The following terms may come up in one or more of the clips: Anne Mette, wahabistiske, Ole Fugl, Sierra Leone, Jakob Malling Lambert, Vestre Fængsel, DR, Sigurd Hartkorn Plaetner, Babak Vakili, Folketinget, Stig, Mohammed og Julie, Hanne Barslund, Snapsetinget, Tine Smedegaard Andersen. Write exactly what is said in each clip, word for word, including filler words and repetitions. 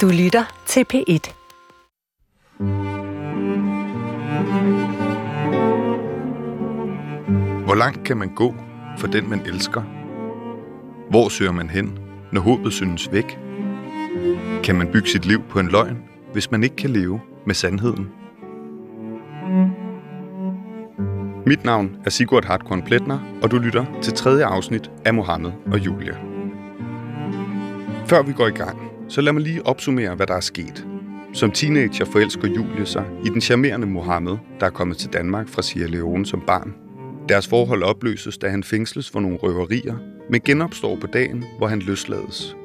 Du lytter til P et. Hvor langt kan man gå for den, man elsker? Hvor søger man hen, når håbet synes væk? Kan man bygge sit liv på en løgn, hvis man ikke kan leve med sandheden? Mit navn er Sigurd Hartkorn Plaetner, og du lytter til tredje afsnit af Mohammed og Julie. Før vi går i gang, så lad mig lige opsummere, hvad der er sket. Som teenager forelsker Julie sig i den charmerende Mohammed, der er kommet til Danmark fra Sierra Leone som barn. Deres forhold opløses, da han fængsles for nogle røverier, men genopstår på dagen, hvor han løslades.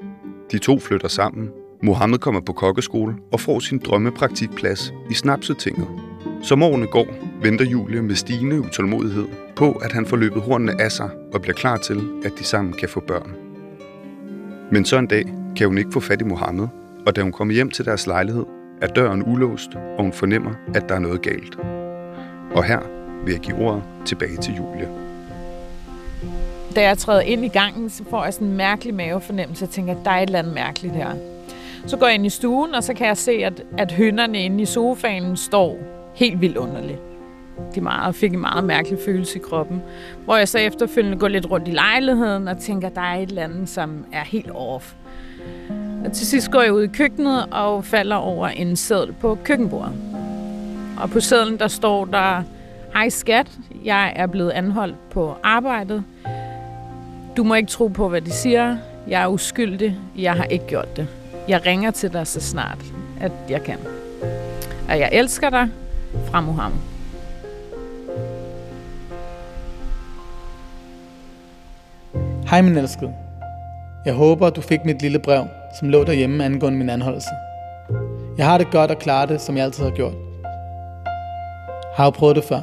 De to flytter sammen. Mohammed kommer på kokkeskole og får sin drømmepraktikplads i Snapsetinget. Som årene går, venter Julie med stigende utålmodighed på, at han får løbet hornene af sig og bliver klar til, at de sammen kan få børn. Men så en dag kan hun ikke få fat i Mohammed, og da hun kommer hjem til deres lejlighed, er døren ulåst, og hun fornemmer, at der er noget galt. Og her vil jeg give ordet tilbage til Julie. Da jeg træder ind i gangen, så får jeg sådan en mærkelig mavefornemmelse og tænker, at der er et eller andet mærkeligt her. Så går jeg ind i stuen, og så kan jeg se, at, at hønderne inde i sofaen står helt vildt underligt. De meget, fik en meget mærkelig følelse i kroppen, hvor jeg så efterfølgende går lidt rundt i lejligheden og tænker, at der er et eller andet, som er helt off. Og til sidst går jeg ud i køkkenet og falder over en seddel på køkkenbordet. Og på sedlen der står der, hej skat, jeg er blevet anholdt på arbejdet. Du må ikke tro på, hvad de siger. Jeg er uskyldig. Jeg har ikke gjort det. Jeg ringer til dig så snart, at jeg kan. Og jeg elsker dig. Fra Mohammed. Hej min elskede. Jeg håber, du fik mit lille brev, som lå derhjemme angående min anholdelse. Jeg har det godt og klarer det, som jeg altid har gjort. Har jo prøvet det før.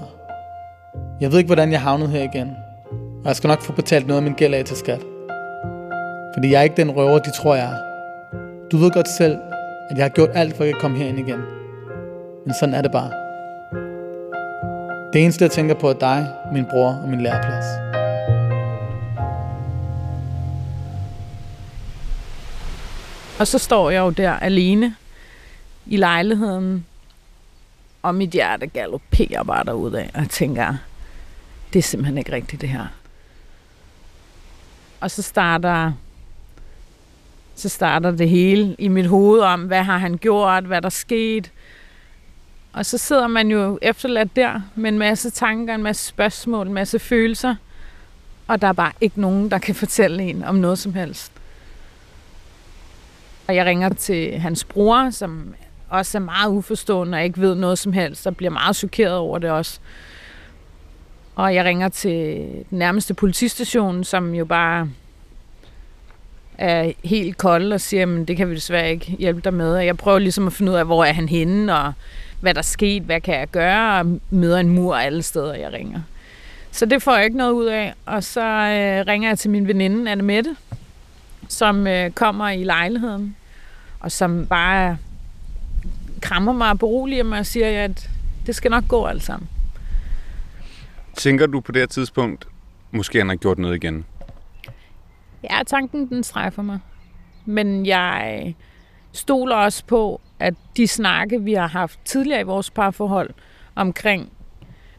Jeg ved ikke, hvordan jeg havnede her igen. Og jeg skal nok få betalt noget af min gæld af til skat. Fordi jeg er ikke den røver, de tror jeg er. Du ved godt selv, at jeg har gjort alt for at komme herind igen. Men sådan er det bare. Det eneste, jeg tænker på, er dig, min bror og min læreplads. Og så står jeg jo der alene i lejligheden, og mit hjerte galopperer bare derudad, og tænker, det er simpelthen ikke rigtigt, det her. Og så starter, så starter det hele i mit hoved om, hvad har han gjort, hvad der skete. Og så sidder man jo efterladt der med en masse tanker, en masse spørgsmål, en masse følelser. Og der er bare ikke nogen, der kan fortælle en om noget som helst. Og jeg ringer til hans bror, som også er meget uforstående og ikke ved noget som helst. Og bliver meget chokeret over det også. Og jeg ringer til den nærmeste politistation, som jo bare er helt kold og siger, men det kan vi desværre ikke hjælpe dig med. Og jeg prøver ligesom at finde ud af, hvor er han henne, og hvad der er sket, hvad kan jeg gøre, og møder en mur alle steder, jeg ringer. Så det får jeg ikke noget ud af, og så øh, ringer jeg til min veninde, Anne Mette, som øh, kommer i lejligheden, og som bare krammer mig og beroliger mig og siger, at det skal nok gå alt sammen. Tænker du på det tidspunkt, måske han har gjort noget igen? Ja, tanken den strejfer mig. Men jeg stoler også på, at de snakke, vi har haft tidligere i vores parforhold, omkring,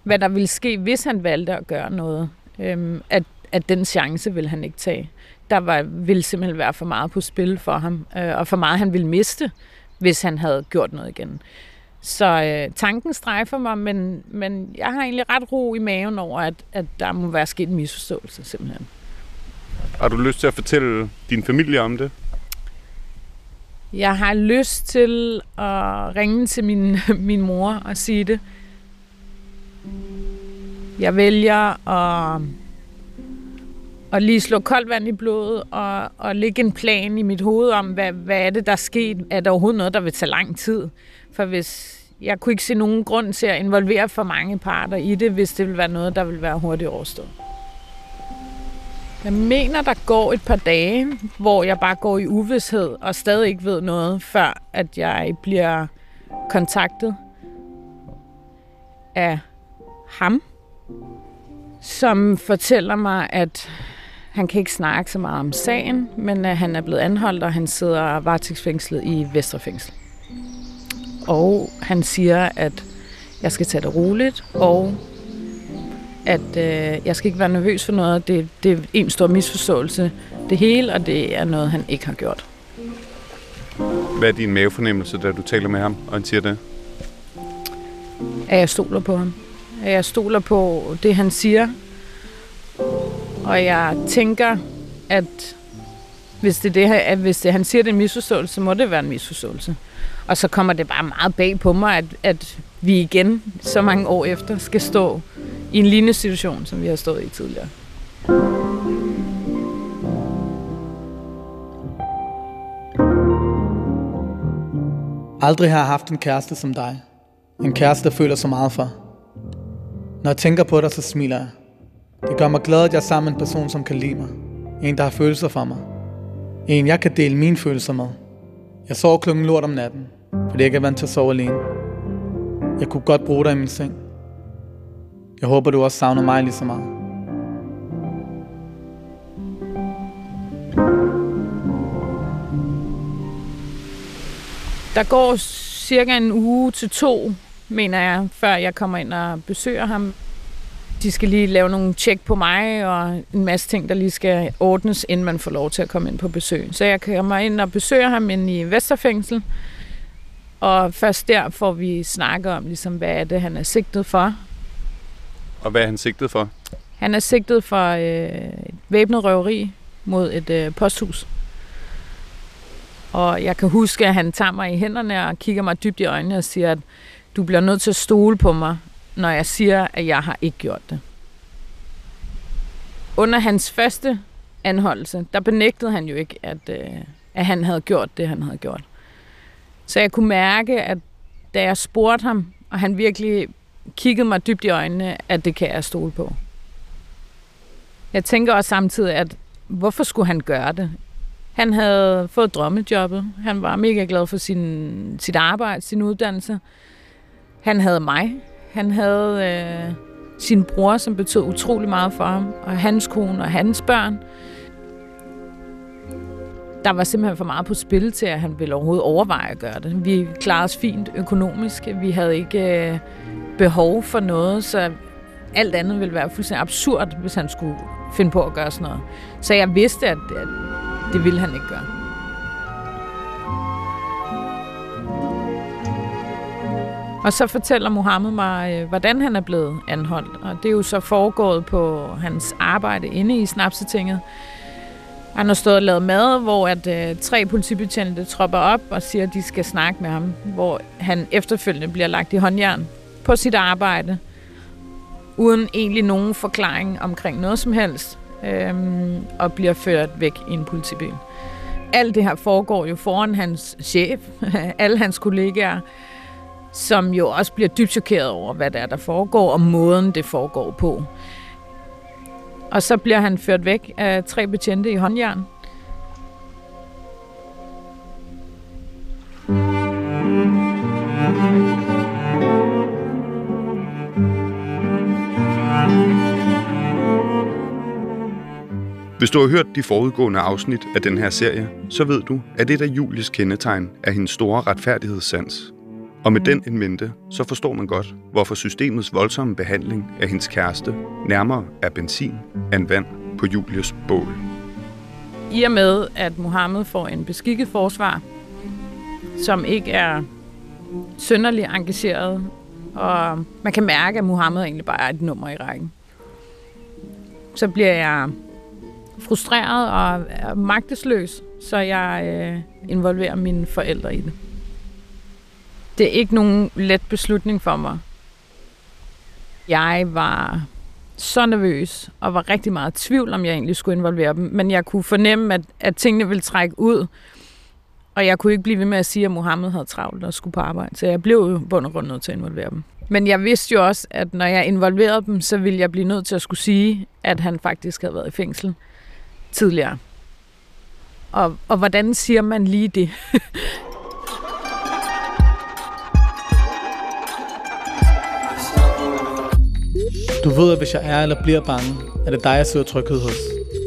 hvad der ville ske, hvis han valgte at gøre noget, øhm, at, at den chance ville han ikke tage. Der var, ville simpelthen være for meget på spil for ham, øh, og for meget han ville miste, hvis han havde gjort noget igen. Så øh, tanken strejfer mig, men, men jeg har egentlig ret ro i maven over, at, at der må være sket en misforståelse, simpelthen. Har du lyst til at fortælle din familie om det? Jeg har lyst til at ringe til min, min mor og sige det. Jeg vælger at, at lige slå koldt vand i blodet og, og lægge en plan i mit hoved om, hvad, hvad er det, der er sket? Er der overhovedet noget, der vil tage lang tid? For hvis jeg kunne ikke se nogen grund til at involvere for mange parter i det, hvis det ville være noget, der ville være hurtigt overstået. Jeg mener, der går et par dage, hvor jeg bare går i uvished og stadig ikke ved noget, før at jeg bliver kontaktet af ham, som fortæller mig, at Han kan ikke snakke så meget om sagen, men han er blevet anholdt, og han sidder varetægtsfængslet i Vestre Fængsel. Og han siger, at jeg skal tage det roligt, og at øh, jeg skal ikke være nervøs for noget. Det, det er en stor misforståelse, det hele, og det er noget, han ikke har gjort. Hvad er din mavefornemmelse, da du taler med ham, og han siger det? At jeg stoler på ham. At jeg stoler på det, han siger. Og jeg tænker, at hvis det, det her, at hvis det, han siger, det er en misforståelse, så må det være en misforståelse. Og så kommer det bare meget bag på mig, at, at vi igen, så mange år efter, skal stå i en lignende situation, som vi har stået i tidligere. Aldrig har jeg haft en kæreste som dig. En kæreste, der føler så meget for. Når jeg tænker på dig, så smiler jeg. Det gør mig glad, at jeg er sammen med en person, som kan lide mig. En, der har følelser for mig. En, jeg kan dele mine følelser med. Jeg sover klokken lort om natten, fordi jeg ikke er vant til at sove alene. Jeg kunne godt bruge dig i min seng. Jeg håber, du også savner mig lige så meget. Der går cirka en uge til to, mener jeg, før jeg kommer ind og besøger ham. De skal lige lave nogle tjek på mig, og en masse ting, der lige skal ordnes, inden man får lov til at komme ind på besøg. Så jeg kommer ind og besøger ham ind i Vestre Fængsel, og først der får vi snakket om, ligesom, hvad er det, han er sigtet for. Og hvad er han sigtet for? Han er sigtet for øh, et væbnet røveri mod et øh, posthus. Og jeg kan huske, at han tager mig i hænderne og kigger mig dybt i øjnene og siger, at du bliver nødt til at stole på mig, når jeg siger, at jeg har ikke gjort det. Under hans første anholdelse, der benægtede han jo ikke, at, øh, at han havde gjort det, han havde gjort. Så jeg kunne mærke, at da jeg spurgte ham, og han virkelig kiggede mig dybt i øjnene, at det kan jeg stole på. Jeg tænker også samtidig, at hvorfor skulle han gøre det? Han havde fået drømmejobbet. Han var mega glad for sin, sit arbejde, sin uddannelse. Han havde mig. Han havde øh, sin bror, som betød utrolig meget for ham, og hans kone og hans børn. Der var simpelthen for meget på spil til, at han ville overhovedet overveje at gøre det. Vi klarede os fint økonomisk. Vi havde ikke øh, behov for noget, så alt andet ville være fuldstændig absurd, hvis han skulle finde på at gøre sådan noget. Så jeg vidste, at, at det ville han ikke gøre. Og så fortæller Mohammed mig, hvordan han er blevet anholdt. Og det er jo så foregået på hans arbejde inde i Snapsetinget. Han har stået og lavet mad, hvor at, øh, tre politibetjente tropper op og siger, at de skal snakke med ham. Hvor han efterfølgende bliver lagt i håndjern på sit arbejde, uden egentlig nogen forklaring omkring noget som helst, øhm, og bliver ført væk i en politibil. Alt det her foregår jo foran hans chef, alle hans kollegaer, som jo også bliver dybt chokeret over, hvad der er, der foregår, og måden, det foregår på. Og så bliver han ført væk af tre betjente i håndjern. Hvis du har hørt de forudgående afsnit af den her serie, så ved du, at det er Julies kendetegn er hendes store retfærdighedssans. Og med den in mente, så forstår man godt, hvorfor systemets voldsomme behandling af hendes kæreste nærmere er benzin end vand på Julies bål. I og med, at Mohammed får en beskikket forsvar, som ikke er synderligt engageret, og man kan mærke, at Mohammed egentlig bare er et nummer i rækken, så bliver jeg frustreret og magtesløs, så jeg øh, involverer mine forældre i det. Det er ikke nogen let beslutning for mig. Jeg var så nervøs og var rigtig meget i tvivl, om jeg egentlig skulle involvere dem. Men jeg kunne fornemme, at, at tingene ville trække ud. Og jeg kunne ikke blive ved med at sige, at Mohammed havde travlt og skulle på arbejde. Så jeg blev jo bund og grund nødt til at involvere dem. Men jeg vidste jo også, at når jeg involverede dem, så ville jeg blive nødt til at skulle sige, at han faktisk havde været i fængsel tidligere. Og, og hvordan siger man lige det? Du ved, at hvis jeg er eller bliver bange, er det dig, jeg søger tryghed hos.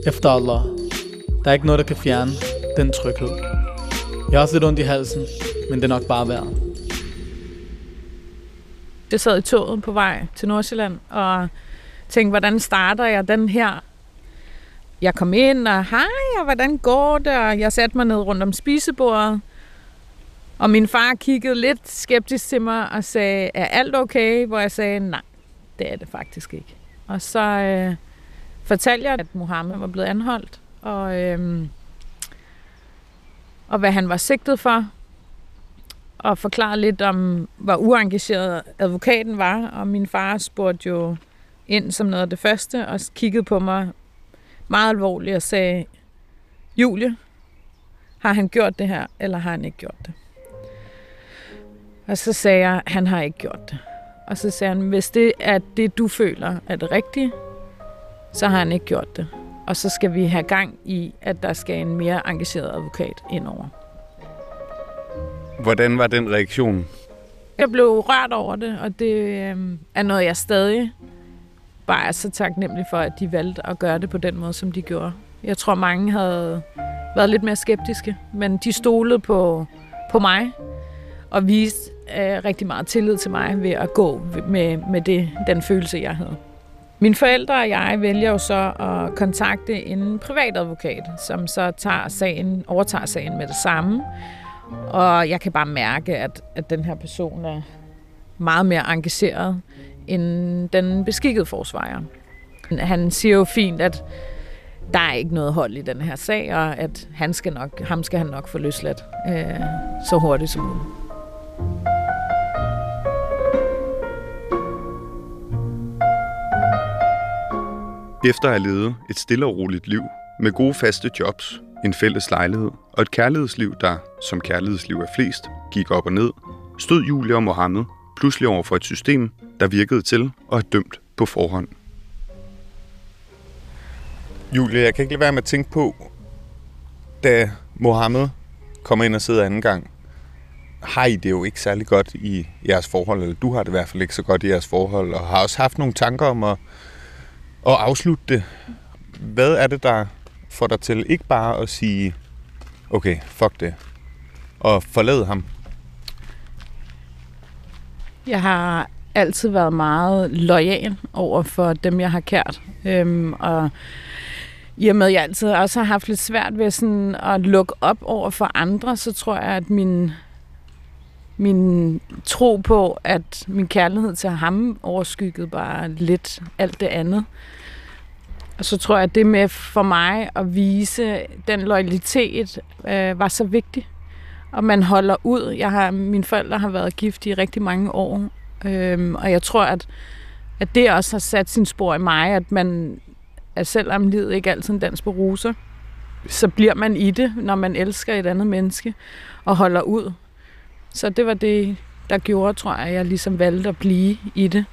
Efter Allah, der er ikke noget, der kan fjerne den tryghed. Jeg har også lidt ondt i halsen, men det er nok bare vejret. Jeg sad i toget på vej til Nordsjælland og tænkte, hvordan starter jeg den her? Jeg kom ind og, hej, og hvordan går det? Og jeg satte mig ned rundt om spisebordet. Og min far kiggede lidt skeptisk til mig og sagde, er alt okay? Hvor jeg sagde, nej, det er det faktisk ikke. Og så øh, fortalte jeg, at Mohammed var blevet anholdt, og, øh, og hvad han var sigtet for. Og forklarede lidt om, hvor uengageret advokaten var. Og min far spurgte jo ind som noget af det første, og kiggede på mig meget alvorligt og sagde, Julie, har han gjort det her, eller har han ikke gjort det? Og så sagde jeg, han har ikke gjort det. Og så sagde han, hvis det er det, du føler er det rigtige, så har han ikke gjort det. Og så skal vi have gang i, at der skal en mere engageret advokat indover. Hvordan var den reaktion? Jeg blev rørt over det, og det er noget, jeg stadig bare er så taknemmelig for, at de valgte at gøre det på den måde, som de gjorde. Jeg tror, mange havde været lidt mere skeptiske, men de stolede på, på mig og viste øh, rigtig meget tillid til mig ved at gå med, med det, den følelse, jeg havde. Mine forældre og jeg vælger jo så at kontakte en privatadvokat, som så tager sagen, overtager sagen med det samme. Og jeg kan bare mærke, at, at den her person er meget mere engageret end den beskikkede forsvarer. Han siger jo fint, at der er ikke noget hold i den her sag, og at han skal nok, ham skal han nok få løsladt øh, så hurtigt som muligt. Efter at have levet et stille og roligt liv med gode faste jobs, en fælles lejlighed og et kærlighedsliv, der, som kærlighedsliv er flest, gik op og ned, stod Julie og Mohammed pludselig over for et system, der virkede til og er dømt på forhånd. Julie, jeg kan ikke lade være med at tænke på, da Mohammed kommer ind og sidder anden gang, har I det jo ikke særlig godt i jeres forhold, eller du har det i hvert fald ikke så godt i jeres forhold, og har også haft nogle tanker om at, at afslutte det. Hvad er det, der får dig til ikke bare at sige, okay, fuck det, og forlade ham? Jeg har altid været meget loyal over for dem, jeg har kært. Øhm, og i og med, at jeg altid også har haft lidt svært ved sådan at lukke op over for andre, så tror jeg, at min, min tro på, at min kærlighed til ham overskyggede bare lidt alt det andet. Og så tror jeg, at det med for mig at vise den loyalitet øh, var så vigtigt. Og man holder ud. Jeg har, mine forældre har været gift i rigtig mange år. Øhm, og jeg tror, at, at det også har sat sin spor i mig, at man, at selvom livet ikke altid er en dans på roser, så bliver man i det, når man elsker et andet menneske og holder ud. Så det var det, der gjorde, tror jeg, at jeg ligesom valgte at blive i det.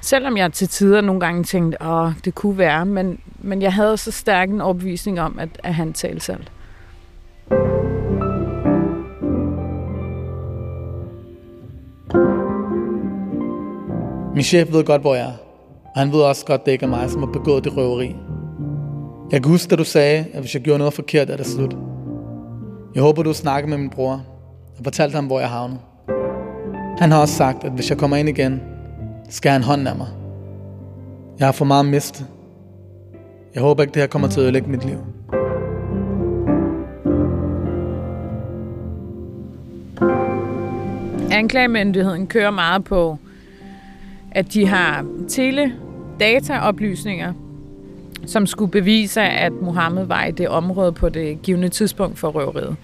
Selvom jeg til tider nogle gange tænkte, åh, det kunne være, men, men jeg havde så stærk en opvisning om, at, at han talte selv. Min chef ved godt, hvor jeg er, og han ved også godt, det ikke er mig, som har begået det røveri. Jeg kan huske, da du sagde, at hvis jeg gjorde noget forkert, er det slut. Jeg håber, du snakker med min bror og fortalte ham, hvor jeg havnede. Han har også sagt, at hvis jeg kommer ind igen, skal han hånden af mig. Jeg har for meget mistet. Jeg håber ikke, det her kommer til at ødelægge mit liv. Anklagemyndigheden kører meget på, at de har teledataoplysninger, som skulle bevise, at Mohammed var i det område på det givne tidspunkt for røveriet.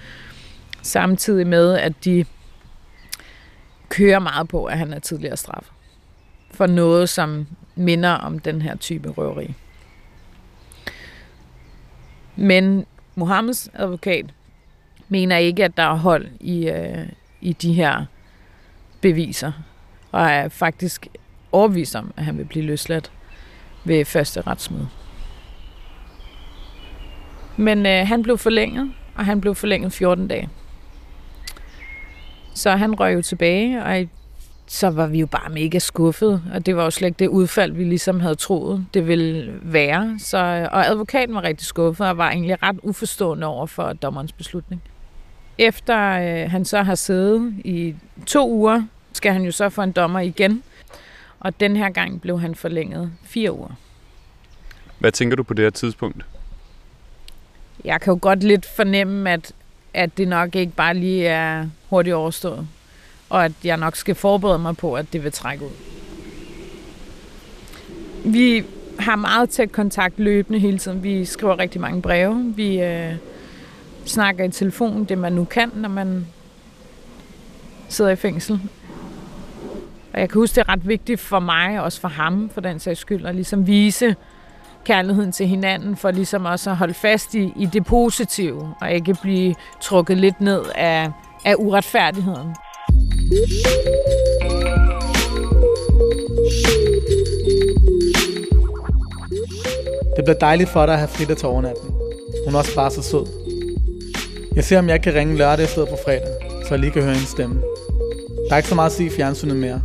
Samtidig med, at de kører meget på, at han er tidligere straffet for noget, som minder om den her type røveri. Men Mohammeds advokat mener ikke, at der er hold i, øh, i de her beviser, og er faktisk overbevist om, at han vil blive løsladt ved første retsmøde. Men øh, han blev forlænget, og han blev forlænget fjorten dage. Så han røg jo tilbage, og i så var vi jo bare mega skuffet, og det var jo slet ikke det udfald, vi ligesom havde troet, det ville være. Så, og advokaten var rigtig skuffet og var egentlig ret uforstående over for dommerens beslutning. Efter øh, han så har siddet i to uger, skal han jo så få en dommer igen, og den her gang blev han forlænget fire uger. Hvad tænker du på det her tidspunkt? Jeg kan jo godt lidt fornemme, at, at det nok ikke bare lige er hurtigt overstået, og at jeg nok skal forberede mig på, at det vil trække ud. Vi har meget tæt kontakt løbende hele tiden. Vi skriver rigtig mange breve. Vi øh, snakker i telefonen, det man nu kan, når man sidder i fængsel. Og jeg kan huske, det er ret vigtigt for mig, og også for ham, for den sags skyld, at ligesom vise kærligheden til hinanden, for ligesom også at holde fast i, i det positive, og ikke blive trukket lidt ned af, af uretfærdigheden. Det bliver dejligt for dig at have Frida til overnatning. Hun er også bare så sød. Jeg ser, om jeg kan ringe lørdag i stedet for fredag, så jeg lige kan høre hendes stemme. Der er ikke så meget at sige i fjernsynet mere,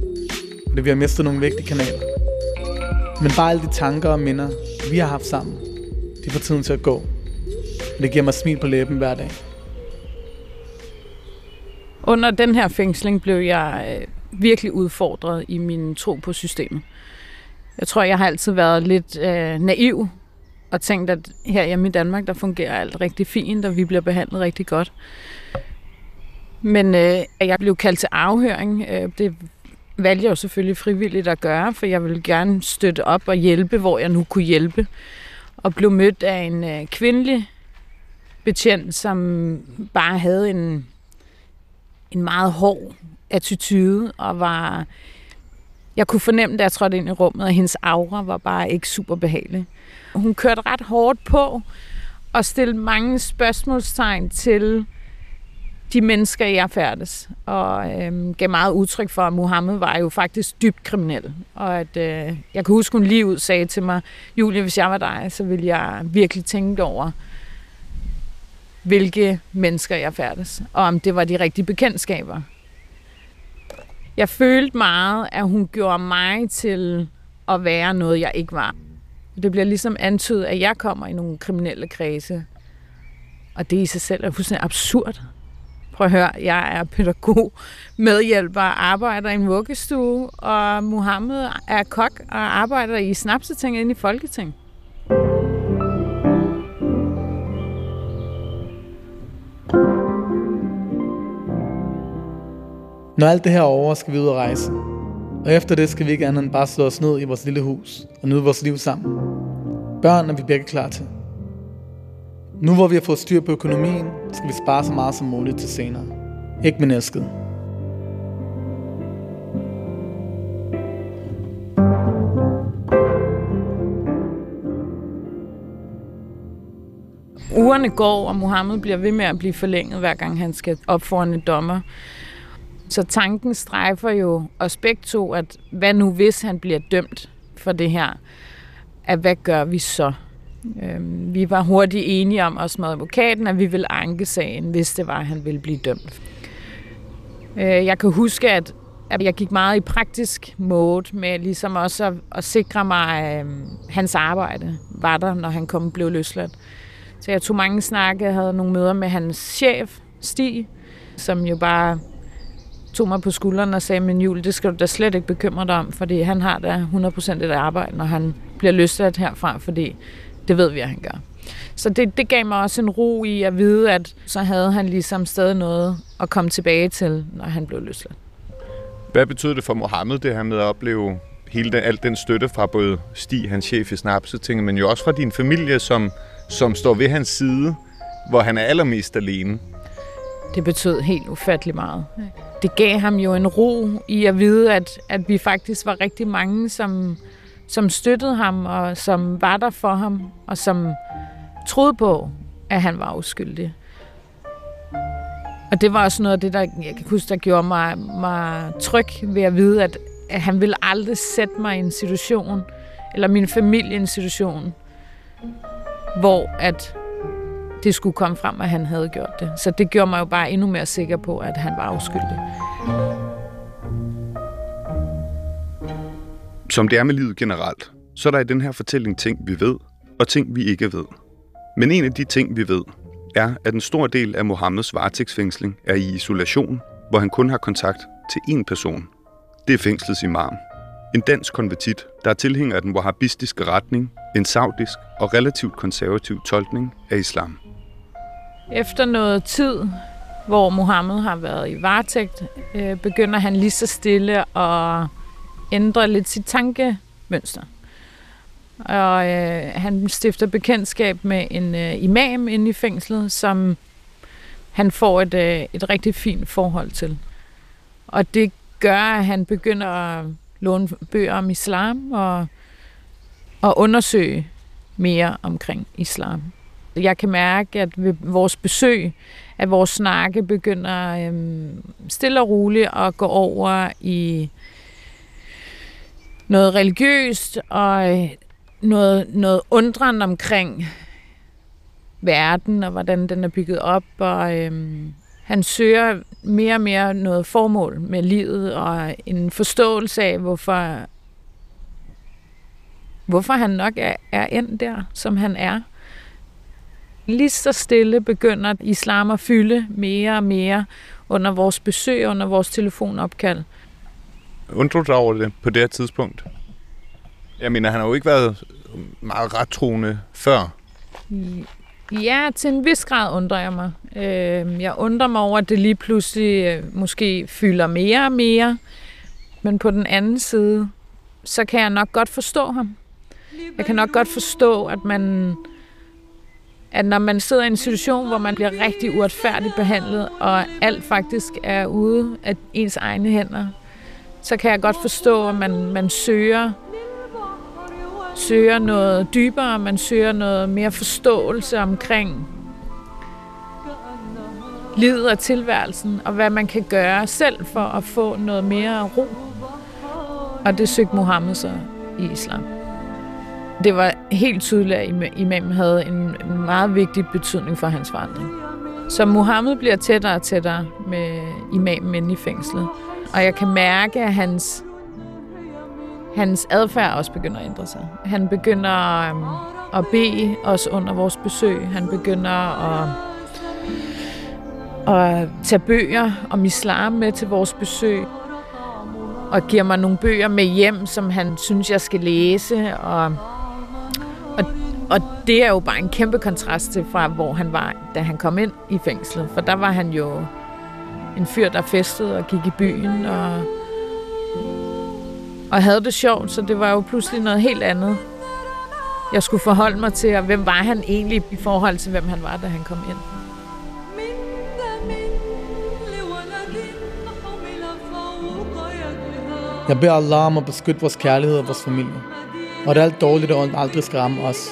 fordi vi har mistet nogle vigtige kanaler. Men bare alle de tanker og minder, vi har haft sammen, de får tiden til at gå. Og det giver mig smil på læben hver dag. Under den her fængsling blev jeg virkelig udfordret i min tro på systemet. Jeg tror, jeg har altid været lidt øh, naiv og tænkt, at her hjemme i Danmark, der fungerer alt rigtig fint, og vi bliver behandlet rigtig godt. Men øh, jeg blev kaldt til afhøring. Øh, det valgte jeg jo selvfølgelig frivilligt at gøre, for jeg ville gerne støtte op og hjælpe, hvor jeg nu kunne hjælpe. Og blev mødt af en øh, kvindelig betjent, som bare havde en... en meget hård attitude, og var... Jeg kunne fornemme, da jeg trådte ind i rummet, at hendes aura var bare ikke super behagelig. Hun kørte ret hårdt på, og stillede mange spørgsmålstegn til de mennesker, jeg færdes. Og øhm, gav meget udtryk for, at Mohammed var jo faktisk dybt kriminel. Og at, øh, jeg kan huske, hun lige ud sagde til mig, Julie, hvis jeg var dig, så ville jeg virkelig tænke over, hvilke mennesker jeg færdes, og om det var de rigtige bekendtskaber. Jeg følte meget, at hun gjorde mig til at være noget, jeg ikke var. Det bliver ligesom antydet, at jeg kommer i nogle kriminelle kredse, og det i sig selv er fuldstændig absurd. Prøv at høre, jeg er pædagog, medhjælper, arbejder i en vuggestue, og Mohammed er kok og arbejder i Snapsetinget inde i Folketinget. Når alt det her er over, skal vi ud og rejse. Og efter det skal vi ikke andet end bare slå os ned i vores lille hus og nyde vores liv sammen. Børn er vi begge klar til. Nu hvor vi har fået styr på økonomien, skal vi spare så meget som muligt til senere. Ikke min elskede. Ugerne går, og Mohammed bliver ved med at blive forlænget, hver gang han skal op foran en dommer. Så tanken strejfer jo os begge to, at hvad nu hvis han bliver dømt for det her? At hvad gør vi så? Øhm, vi var hurtigt enige om os med advokaten, at vi ville anke sagen, hvis det var, at han ville blive dømt. Øh, jeg kan huske, at, at jeg gik meget i praktisk mode med ligesom også at, at sikre mig, øh, hans arbejde var der, når han kom og blev løsladt. Så jeg tog mange snakke, jeg havde nogle møder med hans chef, Stig, som jo bare... tog mig på skulderen og sagde, men Julie, det skal du da slet ikke bekymre dig om, fordi han har da hundrede procent et arbejde, når han bliver løsladt herfra, fordi det ved vi, at han gør. Så det, det gav mig også en ro i at vide, at så havde han ligesom stadig noget at komme tilbage til, når han blev løsladt. Hvad betød det for Mohammed, det her med at opleve hele den, al den støtte fra både Stig, hans chef i Snapsetinget, men jo også fra din familie, som, som står ved hans side, hvor han er allermest alene? Det betød helt ufattelig meget. Det gav ham jo en ro i at vide, at, at vi faktisk var rigtig mange, som, som støttede ham, og som var der for ham, og som troede på, at han var uskyldig. Og det var også noget af det, der, jeg kan huske, der gjorde mig, mig tryg ved at vide, at, at han ville aldrig sætte mig i en situation, eller min familie i en situation, hvor at det skulle komme frem, at han havde gjort det. Så det gjorde mig jo bare endnu mere sikker på, at han var afskyldig. Som det er med livet generelt, så er der i den her fortælling ting, vi ved, og ting, vi ikke ved. Men en af de ting, vi ved, er, at en stor del af Mohammeds varetægtsfængsling er i isolation, hvor han kun har kontakt til én person. Det er fængslets imam. En dansk konvertit, der er tilhænger af den wahhabistiske retning, en saudisk og relativt konservativ tolkning af islam. Efter noget tid, hvor Mohammed har været i varetægt, øh, begynder han lige så stille at ændre lidt sit tankemønster. Og øh, han stifter bekendtskab med en øh, imam inde i fængslet, som han får et, øh, et rigtig fint forhold til. Og det gør, at han begynder at låne bøger om islam og, og undersøge mere omkring islam. Jeg kan mærke, at ved vores besøg, at vores snakke begynder øh, stille og roligt at gå over i noget religiøst og noget, noget undren omkring verden og hvordan den er bygget op. Og, øh, han søger mere og mere noget formål med livet og en forståelse af, hvorfor, hvorfor han nok er, er endt der, som han er. Lige så stille begynder islam at fylde mere og mere under vores besøg, under vores telefonopkald. Undrer dig over det på det her tidspunkt? Jeg mener, han har jo ikke været meget rettroende før. Ja, til en vis grad undrer jeg mig. Jeg undrer mig over, at det lige pludselig måske fylder mere og mere. Men på den anden side, så kan jeg nok godt forstå ham. Jeg kan nok godt forstå, at man... at når man sidder i en situation, hvor man bliver rigtig uretfærdigt behandlet, og alt faktisk er ude af ens egne hænder, så kan jeg godt forstå, at man, man søger, søger noget dybere, man søger noget mere forståelse omkring livet og tilværelsen, og hvad man kan gøre selv for at få noget mere ro. Og det søgte Mohammed så i islam. Det var helt tydeligt, at imamen havde en meget vigtig betydning for hans vandring. Så Mohammed bliver tættere og tættere med imamen inde i fængslet. Og jeg kan mærke, at hans, hans adfærd også begynder at ændre sig. Han begynder at bede os under vores besøg. Han begynder at, at tage bøger om islam med til vores besøg. Og giver mig nogle bøger med hjem, som han synes, jeg skal læse. Og Og, og det er jo bare en kæmpe kontrast til fra, hvor han var, da han kom ind i fængslet. For der var han jo en fyr, der festede og gik i byen og, og havde det sjovt, så det var jo pludselig noget helt andet. Jeg skulle forholde mig til, og hvem var han egentlig i forhold til, hvem han var, da han kom ind. Jeg beder Allah om at beskytte vores kærlighed og vores familie. Og det er alt dårligt og ondt aldrig skal ramme os.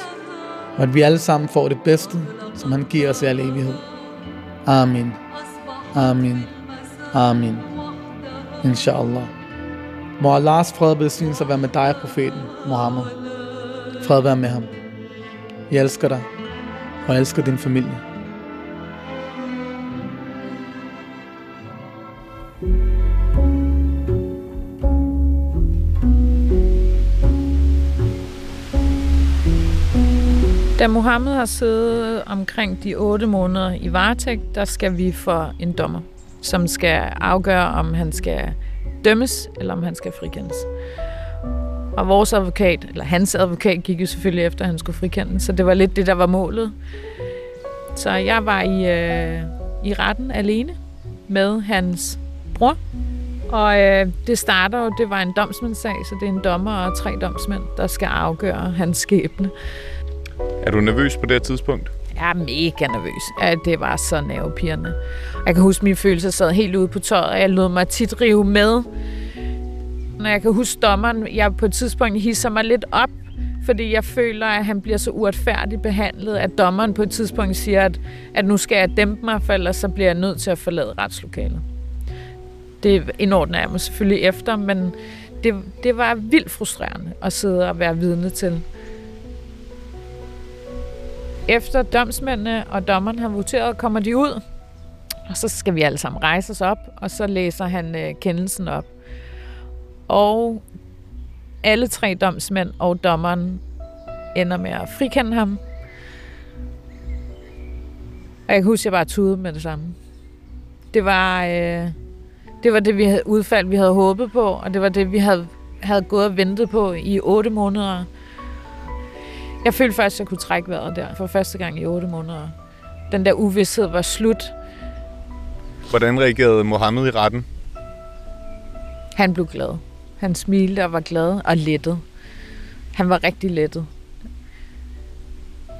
Og at vi alle sammen får det bedste, som han giver os i al evighed. Amen. Amen. Amen. Inshallah. Må Allahs fred og besignelse være med dig og profeten, Mohammed. Fred være med ham. Jeg elsker dig, og jeg elsker din familie. Da Mohammed har siddet omkring de otte måneder i varetægt, der skal vi for en dommer, som skal afgøre, om han skal dømmes, eller om han skal frikendes. Og vores advokat, eller hans advokat, gik jo selvfølgelig efter, at han skulle frikendes, så det var lidt det, der var målet. Så jeg var i, øh, i retten alene med hans bror. Og øh, det starter jo, det var en domsmandssag, så det er en dommer og tre domsmænd, der skal afgøre hans skæbne. Er du nervøs på det her tidspunkt? Jeg er mega nervøs. Ja, det var så nervepirrende. Jeg kan huske, at mine følelser sad helt ude på tøjet, og jeg lod mig tit rive med. Når jeg kan huske dommeren, jeg på et tidspunkt hisser mig lidt op, fordi jeg føler, at han bliver så uretfærdigt behandlet, at dommeren på et tidspunkt siger, at, at nu skal jeg dæmpe mig, for ellers så bliver jeg nødt til at forlade retslokalet. Det indordner jeg mig selvfølgelig efter, men det, det var vildt frustrerende at sidde og være vidne til. Efter domsmændene og dommeren har voteret, kommer de ud, og så skal vi alle sammen rejse os op, og så læser han øh, kendelsen op. Og alle tre domsmænd og dommeren ender med at frikende ham. Og jeg kan huske, at jeg bare tudede med det samme. Det var, øh, det var det vi havde udfald, vi havde håbet på, og det var det, vi havde, havde gået og ventet på i otte måneder. Jeg følte først, at jeg kunne trække vejret der for første gang i otte måneder. Den der uvished var slut. Hvordan reagerede Mohammed i retten? Han blev glad. Han smilte og var glad og lettet. Han var rigtig lettet.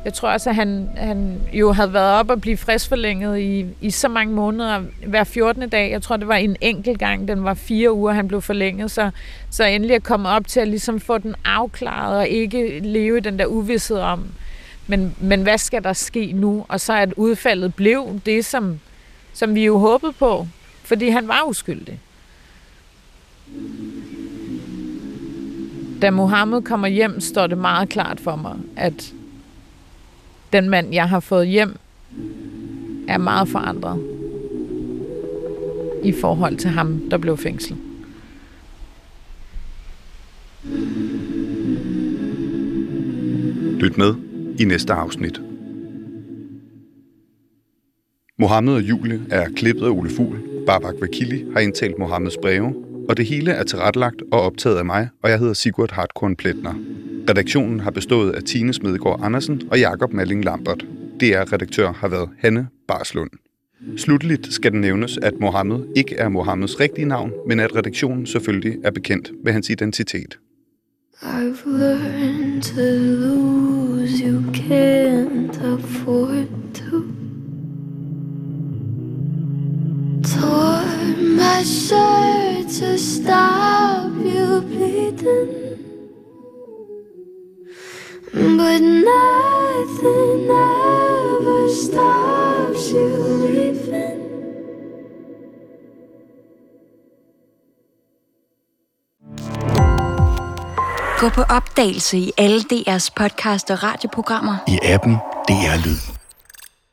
Jeg tror også, at han, han jo havde været op og blive fristforlænget i, i så mange måneder, hver fjortende dag. Jeg tror, det var en enkelt gang, den var fire uger, han blev forlænget. Så, så endelig at komme op til at ligesom få den afklaret og ikke leve i den der uvished om, men, men hvad skal der ske nu? Og så at udfaldet blev det, som, som vi jo håbede på, fordi han var uskyldig. Da Mohammed kommer hjem, står det meget klart for mig, at den mand, jeg har fået hjem, er meget forandret i forhold til ham, der blev fængslet. Lyt med i næste afsnit. Mohammed og Julie er klippet af Ole Fugl. Babak Vakili har indtalt Mohammeds breve, og det hele er tilrettelagt og optaget af mig, og jeg hedder Sigurd Hartkorn Plaetner. Redaktionen har bestået af Tine Smedegaard Andersen og Jakob Malling Lambert. D R-redaktør har været Hanne Barslund. Slutteligt skal det nævnes, at Mohammed ikke er Mohammeds rigtige navn, men at redaktionen selvfølgelig er bekendt med hans identitet. I've learned to lose, you can't afford to. Tore my shirt to stop you bleeding. But nothing ever stops you leaving. Gå på opdagelse i alle D R's podcast og radioprogrammer i appen D R Lyd.